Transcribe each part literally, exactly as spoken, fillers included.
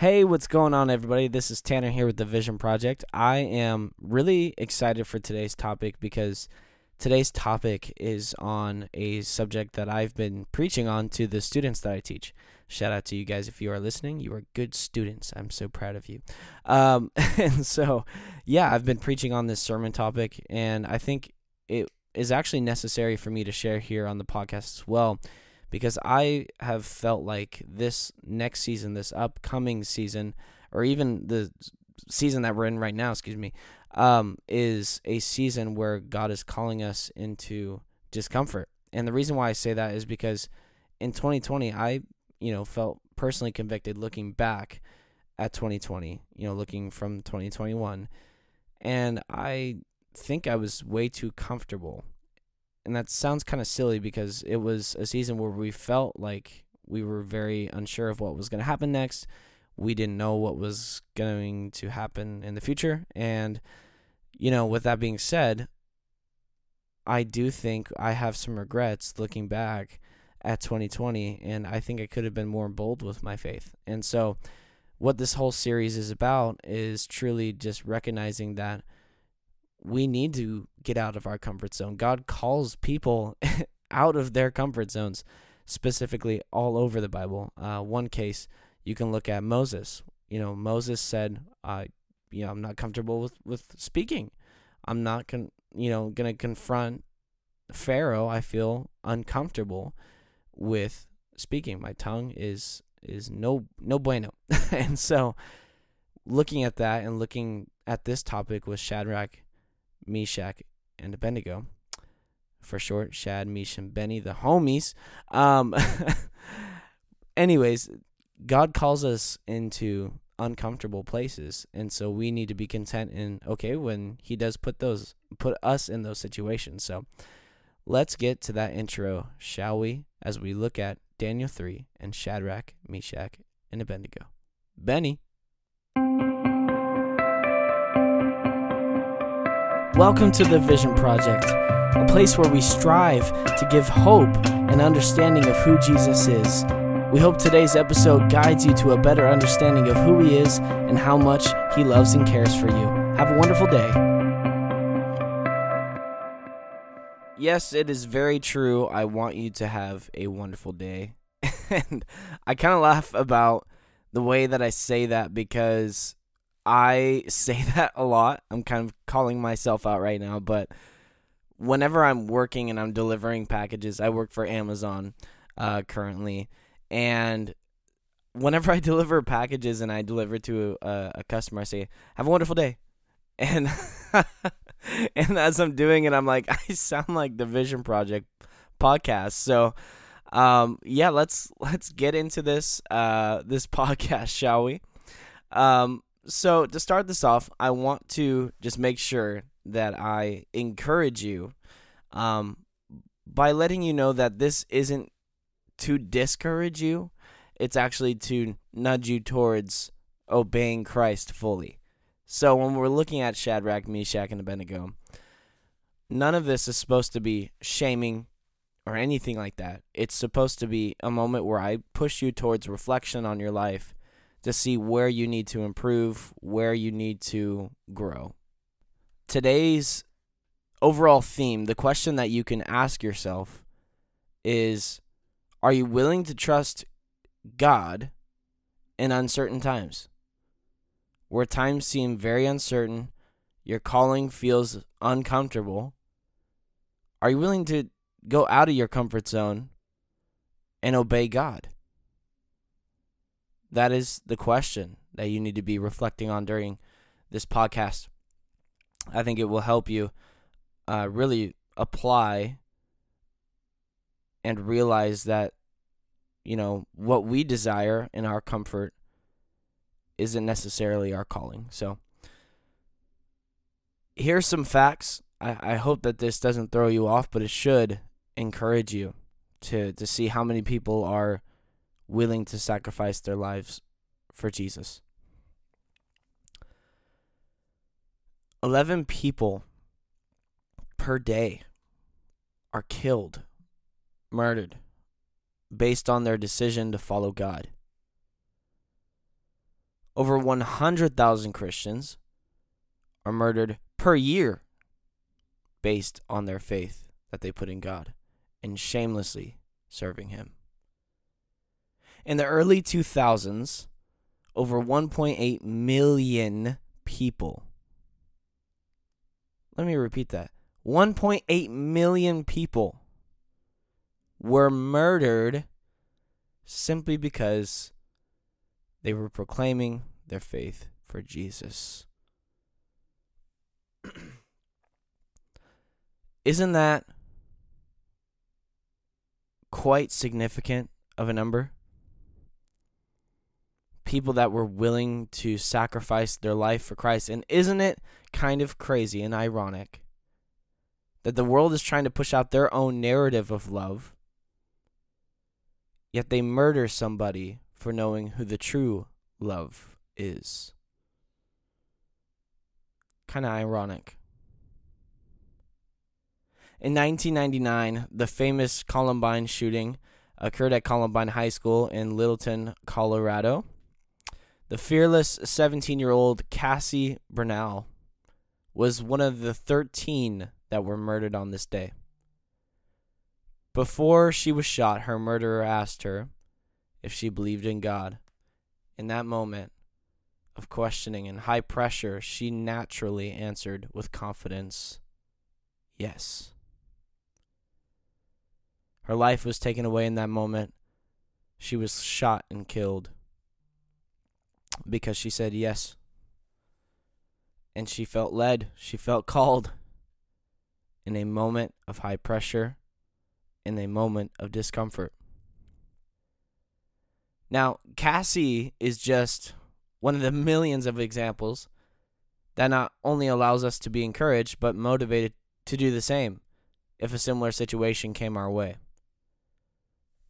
Hey, what's going on, everybody? This is Tanner here with The Vision Project. I am really excited for today's topic because today's topic is on a subject that I've been preaching on to the students that I teach. Shout out to you guys if you are listening. You are good students. I'm so proud of you. Um, and so, yeah, I've been preaching on this sermon topic, and I think it is actually necessary for me to share here on the podcast as well, because I have felt like this next season, this upcoming season, or even the season that we're in right now, excuse me, um, is a season where God is calling us into discomfort. And the reason why I say that is because in twenty twenty, I, you know, felt personally convicted looking back at twenty twenty, you know, looking from twenty twenty-one. And I think I was way too comfortable. And that sounds kind of silly because it was a season where we felt like we were very unsure of what was going to happen next. We didn't know what was going to happen in the future. And, you know, with that being said, I do think I have some regrets looking back at twenty twenty, and I think I could have been more bold with my faith. And so what this whole series is about is truly just recognizing that we need to get out of our comfort zone. God calls people out of their comfort zones, specifically all over the Bible. Uh, one case you can look at Moses. You know, Moses said, uh, "You know, I'm not comfortable with, with speaking. I'm not con- you know going to confront Pharaoh. I feel uncomfortable with speaking. My tongue is is no no bueno." And so, looking at that and looking at this topic with Shadrach, Meshach, and Abednego, for short, Shad, Mesh, and Benny, the homies. Um, anyways, God calls us into uncomfortable places, and so we need to be content in, okay, when he does put those, put us in those situations. So let's get to that intro, shall we, as we look at Daniel three and Shadrach, Meshach, and Abednego. Benny. Welcome to The Vision Project, a place where we strive to give hope and understanding of who Jesus is. We hope today's episode guides you to a better understanding of who he is and how much he loves and cares for you. Have a wonderful day. Yes, it is very true. I want you to have a wonderful day. And I kind of laugh about the way that I say that because I say that a lot. I'm kind of calling myself out right now, but whenever I'm working and I'm delivering packages, I work for Amazon uh, currently, and whenever I deliver packages and I deliver to a, a customer, I say, "Have a wonderful day," and and as I'm doing it, I'm like, I sound like the Vision Project podcast. So, um, yeah, let's let's get into this uh, this podcast, shall we? Um. So to start this off, I want to just make sure that I encourage you um, by letting you know that this isn't to discourage you. It's actually to nudge you towards obeying Christ fully. So when we're looking at Shadrach, Meshach, and Abednego, none of this is supposed to be shaming or anything like that. It's supposed to be a moment where I push you towards reflection on your life, to see where you need to improve, where you need to grow. Today's overall theme, the question that you can ask yourself is, are you willing to trust God in uncertain times? Where times seem very uncertain, your calling feels uncomfortable, are you willing to go out of your comfort zone and obey God? That is the question that you need to be reflecting on during this podcast. I think it will help you uh, really apply and realize that, you know, what we desire in our comfort isn't necessarily our calling. So here's some facts. I, I hope that this doesn't throw you off, but it should encourage you to, to see how many people are willing to sacrifice their lives for Jesus. eleven people per day are killed, murdered, based on their decision to follow God. over one hundred thousand Christians are murdered per year based on their faith that they put in God and shamelessly serving Him. In the early two thousands, over one point eight million people. Let me repeat that. one point eight million people were murdered simply because they were proclaiming their faith for Jesus. Isn't that quite significant of a number? People that were willing to sacrifice their life for Christ. And isn't it kind of crazy and ironic that the world is trying to push out their own narrative of love, yet they murder somebody for knowing who the true love is? Kind of ironic. In nineteen ninety-nine, the famous Columbine shooting occurred at Columbine High School in Littleton, Colorado. The fearless seventeen-year-old Cassie Bernal was one of the thirteen that were murdered on this day. Before she was shot, her murderer asked her if she believed in God. In that moment of questioning and high pressure, she naturally answered with confidence, yes. Her life was taken away in that moment. She was shot and killed because she said yes. And she felt led. She felt called. In a moment of high pressure, in a moment of discomfort. Now, Cassie is just one of the millions of examples that not only allows us to be encouraged, but motivated to do the same if a similar situation came our way.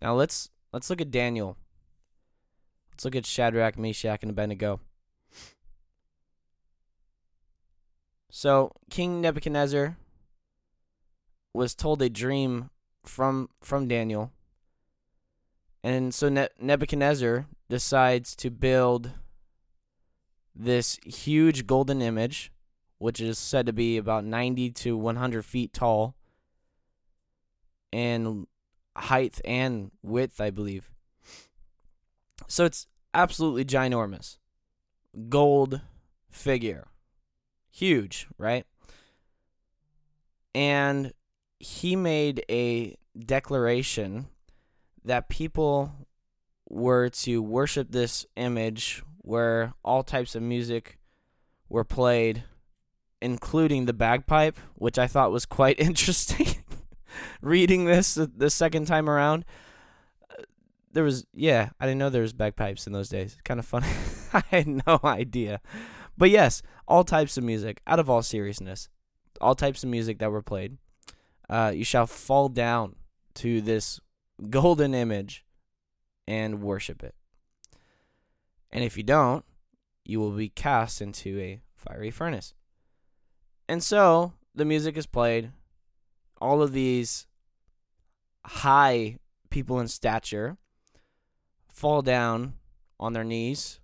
Now, let's let's look at Daniel. Let's look at Shadrach, Meshach, and Abednego. So, King Nebuchadnezzar was told a dream from from Daniel. And so ne- Nebuchadnezzar decides to build this huge golden image, which is said to be about ninety to one hundred feet tall in height and width, I believe. So it's absolutely ginormous. Gold figure. Huge, right? And he made a declaration that people were to worship this image where all types of music were played, including the bagpipe, which I thought was quite interesting. Reading this the second time around, there was, yeah, I didn't know there was bagpipes in those days. Kind of funny. I had no idea. But yes, all types of music, out of all seriousness, all types of music that were played, uh, you shall fall down to this golden image and worship it. And if you don't, you will be cast into a fiery furnace. And so the music is played. All of these high people in stature fall down on their knees.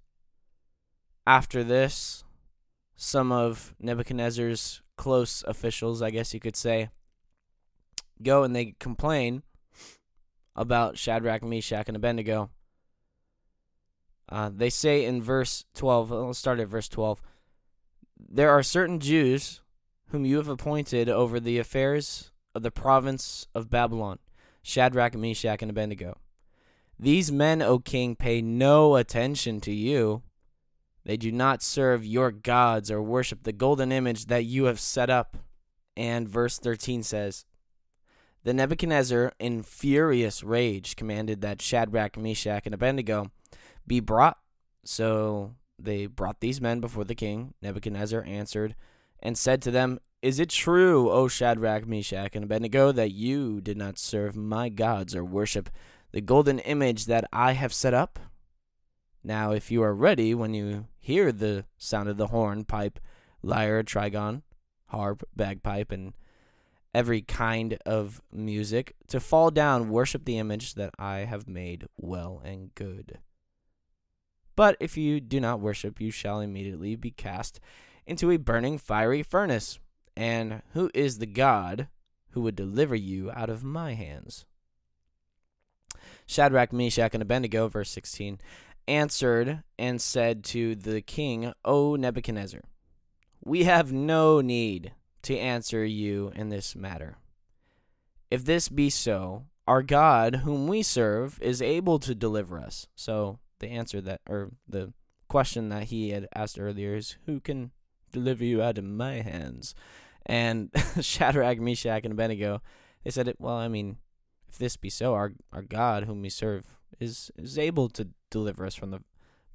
After this, some of Nebuchadnezzar's close officials, I guess you could say, go and they complain about Shadrach, Meshach, and Abednego. Uh, they say in verse twelve, let's start at verse twelve, there are certain Jews whom you have appointed over the affairs of the province of Babylon, Shadrach, Meshach, and Abednego. These men, O king, pay no attention to you. They do not serve your gods or worship the golden image that you have set up. And verse thirteen says, Then Nebuchadnezzar, in furious rage, commanded that Shadrach, Meshach, and Abednego be brought. So they brought these men before the king. Nebuchadnezzar answered and said to them, Is it true, O Shadrach, Meshach, and Abednego, that you did not serve my gods or worship the golden image that I have set up? Now, if you are ready, when you hear the sound of the horn, pipe, lyre, trigon, harp, bagpipe, and every kind of music, to fall down, worship the image that I have made, well and good. But if you do not worship, you shall immediately be cast into a burning fiery furnace. And who is the God who would deliver you out of my hands? Shadrach, Meshach, and Abednego, verse sixteen, answered and said to the king, O Nebuchadnezzar, we have no need to answer you in this matter. If this be so, our God, whom we serve, is able to deliver us. So the answer that, or the question that he had asked earlier is, who can deliver you out of my hands? And Shadrach, Meshach, and Abednego, they said, it, well, I mean, if this be so, our, our God, whom we serve, is, is able to deliver us from the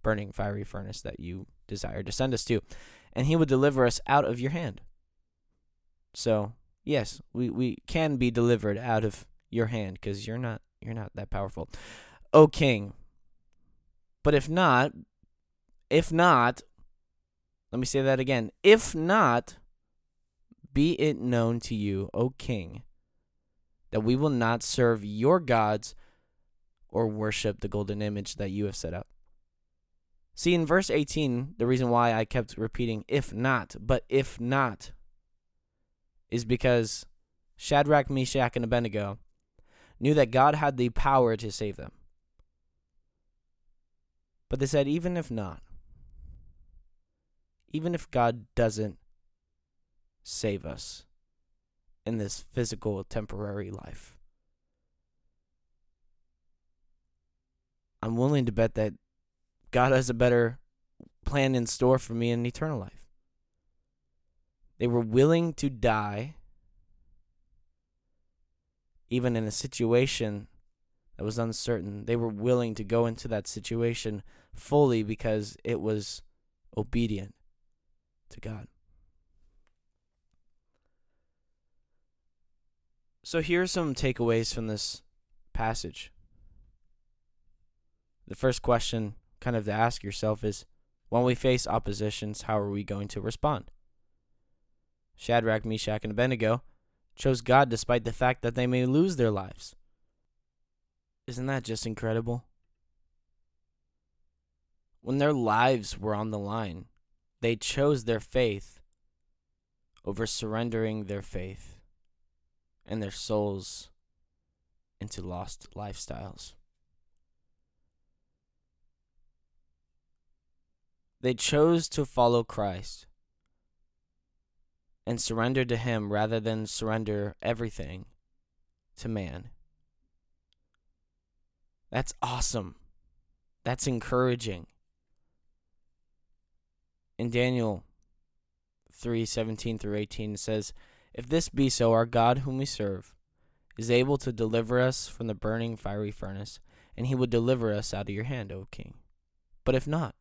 burning fiery furnace that you desire to send us to, and he will deliver us out of your hand. So, yes, we, we can be delivered out of your hand, because you're not you're not that powerful, O king. But if not, if not, let me say that again. If not, be it known to you, O king, that we will not serve your gods or worship the golden image that you have set up. See, in verse eighteen, the reason why I kept repeating if not, but if not, is because Shadrach, Meshach, and Abednego knew that God had the power to save them. But they said, even if not, even if God doesn't save us in this physical, temporary life, I'm willing to bet that God has a better plan in store for me in eternal life. They were willing to die, even in a situation that was uncertain. They were willing to go into that situation fully because it was obedient to God. So here are some takeaways from this passage. The first question kind of to ask yourself is, when we face oppositions, how are we going to respond? Shadrach, Meshach, and Abednego chose God despite the fact that they may lose their lives. Isn't that just incredible? When their lives were on the line, they chose their faith over surrendering their faith and their souls into lost lifestyles. They chose to follow Christ and surrender to him rather than surrender everything to man. That's awesome. That's encouraging. In Daniel three seventeen through eighteen, it says, if this be so, our God whom we serve is able to deliver us from the burning fiery furnace, and he will deliver us out of your hand, O king. But if not,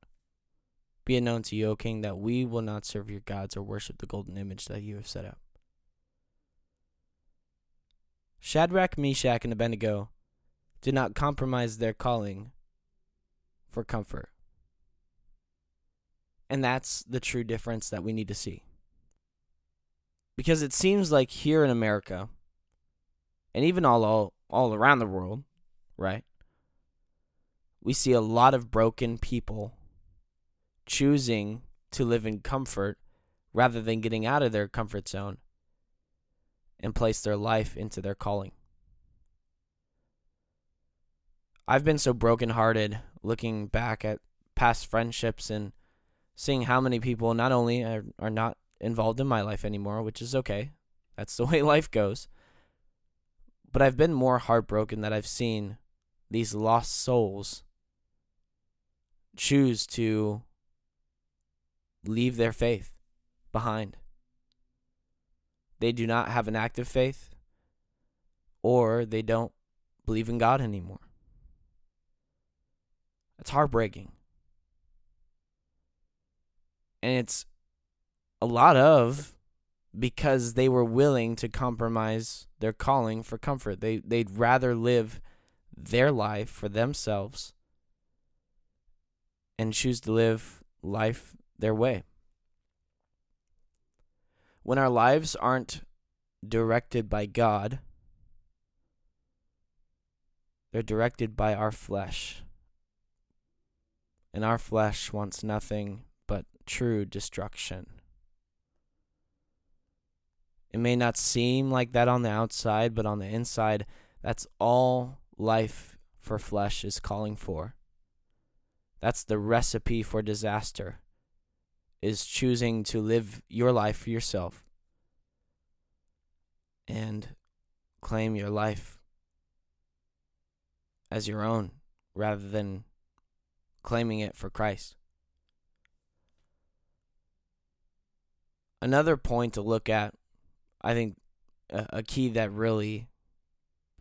be it known to you, O king, that we will not serve your gods or worship the golden image that you have set up. Shadrach, Meshach, and Abednego did not compromise their calling for comfort. And that's the true difference that we need to see. Because it seems like here in America, and even all all, all around the world, right, we see a lot of broken people choosing to live in comfort rather than getting out of their comfort zone and place their life into their calling. I've been so brokenhearted looking back at past friendships and seeing how many people not only are, are not involved in my life anymore, which is okay. That's the way life goes. But I've been more heartbroken that I've seen these lost souls choose to leave their faith behind. They do not have an active faith, or they don't believe in God anymore. It's heartbreaking. And it's a lot of because they were willing to compromise their calling for comfort. They, they'd rather live their life for themselves and choose to live life their way. When our lives aren't directed by God, they're directed by our flesh and our flesh wants nothing but true destruction. It may not seem like that on the outside, but on the inside, that's all life for flesh is calling for. That's the recipe for disaster, is choosing to live your life for yourself and claim your life as your own rather than claiming it for Christ. Another point to look at, I think a key that really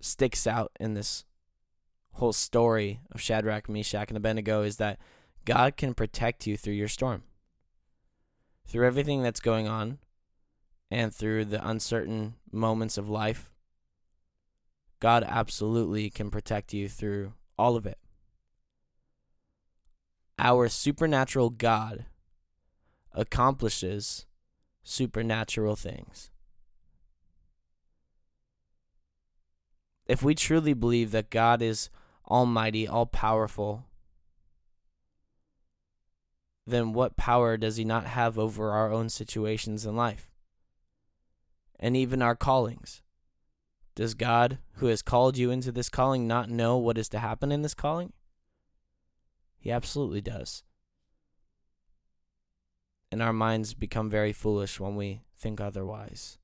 sticks out in this whole story of Shadrach, Meshach, and Abednego is that God can protect you through your storm, through everything that's going on, and through the uncertain moments of life. God absolutely can protect you through all of it. Our supernatural God accomplishes supernatural things. If we truly believe that God is almighty, all-powerful, then what power does he not have over our own situations in life? And even our callings. Does God, who has called you into this calling, not know what is to happen in this calling? He absolutely does. And our minds become very foolish when we think otherwise,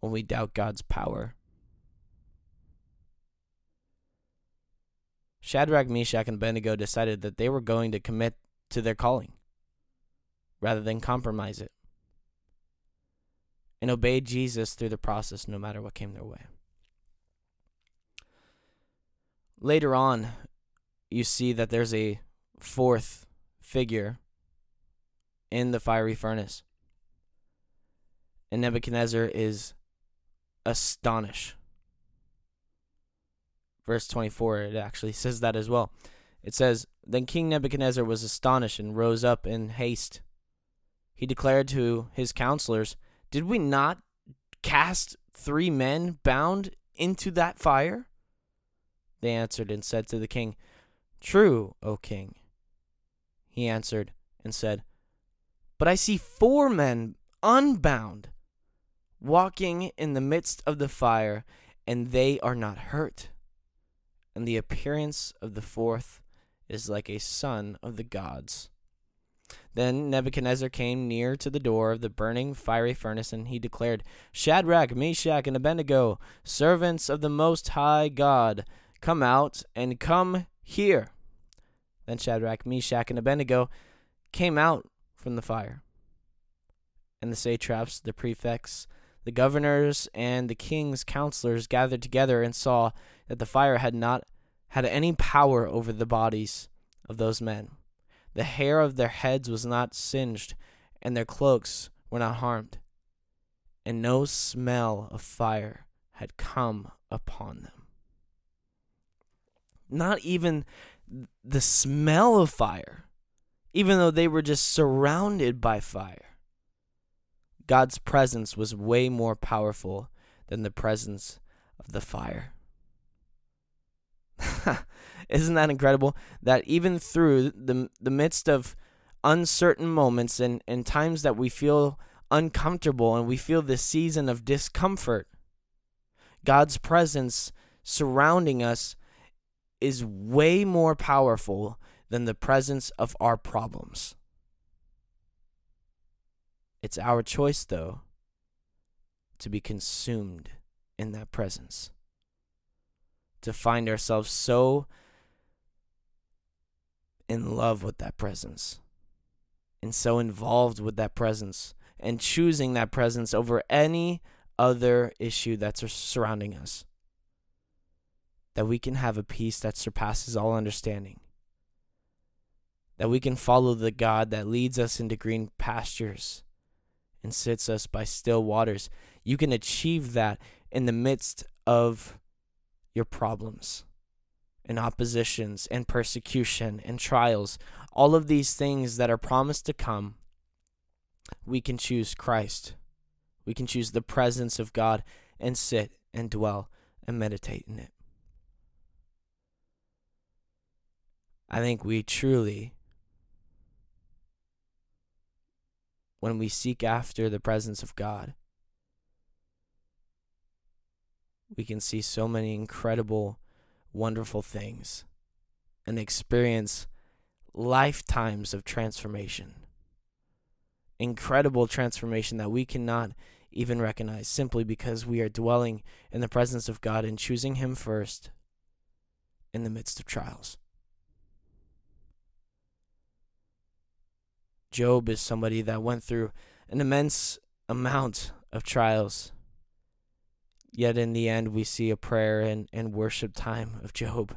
when we doubt God's power. Shadrach, Meshach, and Abednego decided that they were going to commit to their calling rather than compromise it, and obey Jesus through the process no matter what came their way. Later on, you see that there's a fourth figure in the fiery furnace, and Nebuchadnezzar is astonished. Verse twenty-four, it actually says that as well. It says, "Then King Nebuchadnezzar was astonished and rose up in haste. He declared to his counselors, 'Did we not cast three men bound into that fire?' They answered and said to the king, 'True, O king.' He answered and said, 'But I see four men unbound walking in the midst of the fire, and they are not hurt. And the appearance of the fourth is like a son of the gods.' Then Nebuchadnezzar came near to the door of the burning fiery furnace, and he declared, 'Shadrach, Meshach, and Abednego, servants of the Most High God, come out and come here.' Then Shadrach, Meshach, and Abednego came out from the fire. And the satraps, the prefects, the governors, and the king's counselors gathered together and saw that the fire had not had any power over the bodies of those men. The hair of their heads was not singed, and their cloaks were not harmed, and no smell of fire had come upon them." Not even the smell of fire, even though they were just surrounded by fire. God's presence was way more powerful than the presence of the fire. Isn't that incredible? That even through the the midst of uncertain moments and, and times that we feel uncomfortable and we feel this season of discomfort, God's presence surrounding us is way more powerful than the presence of our problems. It's our choice, though, to be consumed in that presence, to find ourselves so in love with that presence and so involved with that presence and choosing that presence over any other issue that's surrounding us, that we can have a peace that surpasses all understanding, that we can follow the God that leads us into green pastures and sits us by still waters. You can achieve that in the midst of your problems and oppositions and persecution and trials. All of these things that are promised to come, we can choose Christ. We can choose the presence of God and sit and dwell and meditate in it. I think we truly, when we seek after the presence of God, we can see so many incredible, wonderful things and experience lifetimes of transformation. Incredible transformation that we cannot even recognize simply because we are dwelling in the presence of God and choosing Him first in the midst of trials. Job is somebody that went through an immense amount of trials. Yet in the end, we see a prayer and, and worship time of Job.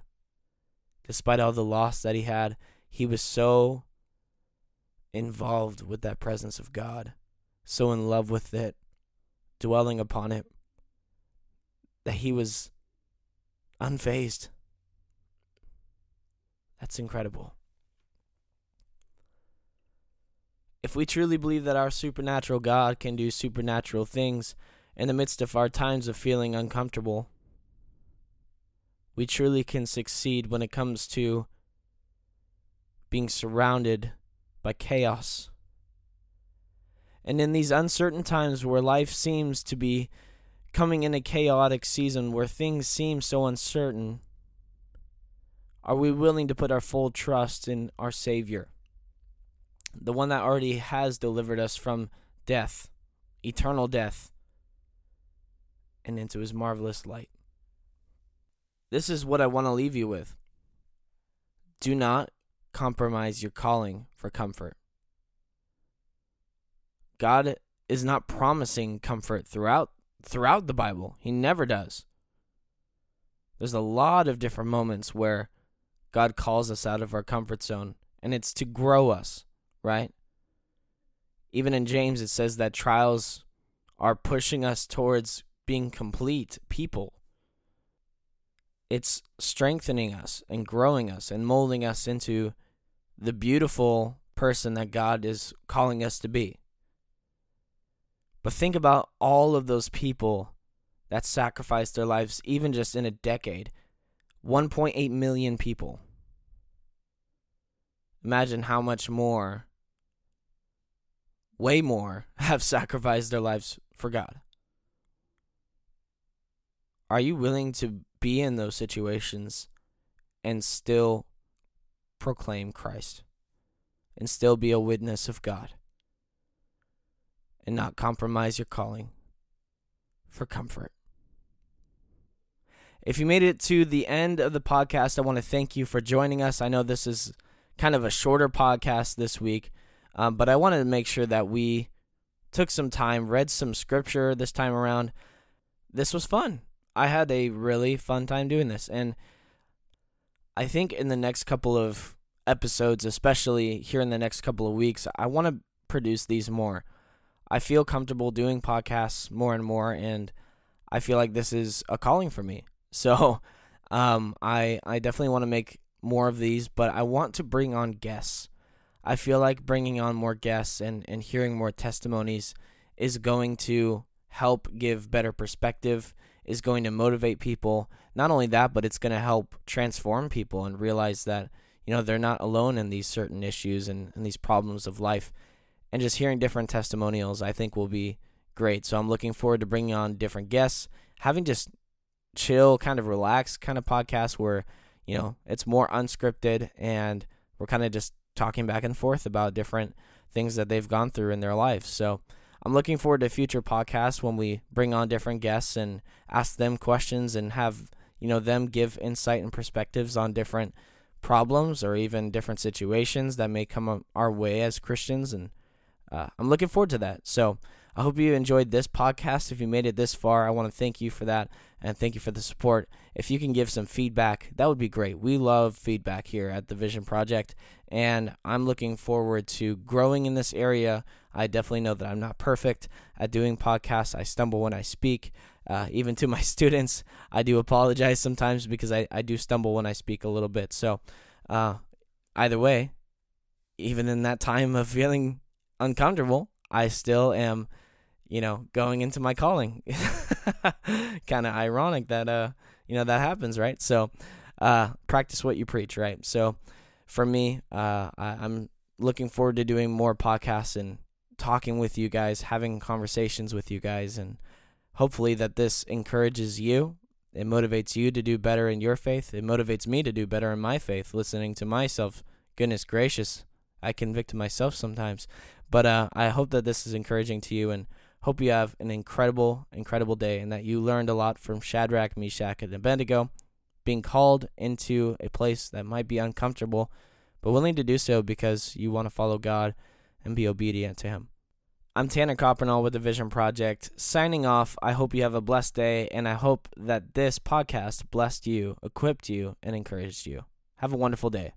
Despite all the loss that he had, he was so involved with that presence of God, so in love with it, dwelling upon it, that he was unfazed. That's incredible. If we truly believe that our supernatural God can do supernatural things in the midst of our times of feeling uncomfortable, we truly can succeed when it comes to being surrounded by chaos. And in these uncertain times where life seems to be coming in a chaotic season, where things seem so uncertain, are we willing to put our full trust in our Savior, the one that already has delivered us from death, eternal death, and into His marvelous light? This is what I want to leave you with. Do not compromise your calling for comfort. God is not promising comfort throughout throughout the Bible. He never does. There's a lot of different moments where God calls us out of our comfort zone, and it's to grow us, right? Even in James, it says that trials are pushing us towards being complete people. It's strengthening us and growing us and molding us into the beautiful person that God is calling us to be. But think about all of those people that sacrificed their lives, even just in a decade. one point eight million people. Imagine how much more, way more, have sacrificed their lives for God. Are you willing to be in those situations and still proclaim Christ and still be a witness of God and not compromise your calling for comfort? If you made it to the end of the podcast, I want to thank you for joining us. I know this is kind of a shorter podcast this week, um, but I wanted to make sure that we took some time, read some scripture this time around. This was fun. I had a really fun time doing this, and I think in the next couple of episodes, especially here in the next couple of weeks, I want to produce these more. I feel comfortable doing podcasts more and more, and I feel like this is a calling for me. So um, I I definitely want to make more of these, but I want to bring on guests. I feel like bringing on more guests and, and hearing more testimonies is going to help give better perspective, is going to motivate people. Not only that, but it's going to help transform people and realize that, you know, they're not alone in these certain issues and, and these problems of life. And just hearing different testimonials, I think, will be great. So I'm looking forward to bringing on different guests, having just chill, kind of relaxed kind of podcast where, you know, it's more unscripted and we're kind of just talking back and forth about different things that they've gone through in their lives. So I'm looking forward to future podcasts when we bring on different guests and ask them questions and have, you know, them give insight and perspectives on different problems or even different situations that may come our way as Christians. And uh, I'm looking forward to that. So I hope you enjoyed this podcast. If you made it this far, I want to thank you for that and thank you for the support. If you can give some feedback, that would be great. We love feedback here at The Vision Project, and I'm looking forward to growing in this area. I definitely know that I'm not perfect at doing podcasts. I stumble when I speak, uh, even to my students. I do apologize sometimes because I, I do stumble when I speak a little bit. So uh, either way, even in that time of feeling uncomfortable, I still am, you know, going into my calling. Kind of ironic that, uh, you know, that happens, right? So uh, practice what you preach, right? So from me. Uh, I, I'm looking forward to doing more podcasts and talking with you guys, having conversations with you guys, and hopefully that this encourages you. It motivates you to do better in your faith. It motivates me to do better in my faith, listening to myself. Goodness gracious, I convict myself sometimes. But uh, I hope that this is encouraging to you, and hope you have an incredible, incredible day, and that you learned a lot from Shadrach, Meshach, and Abednego, being called into a place that might be uncomfortable, but willing to do so because you want to follow God and be obedient to Him. I'm Tanner Copernall with The Vision Project, signing off. I hope you have a blessed day, and I hope that this podcast blessed you, equipped you, and encouraged you. Have a wonderful day.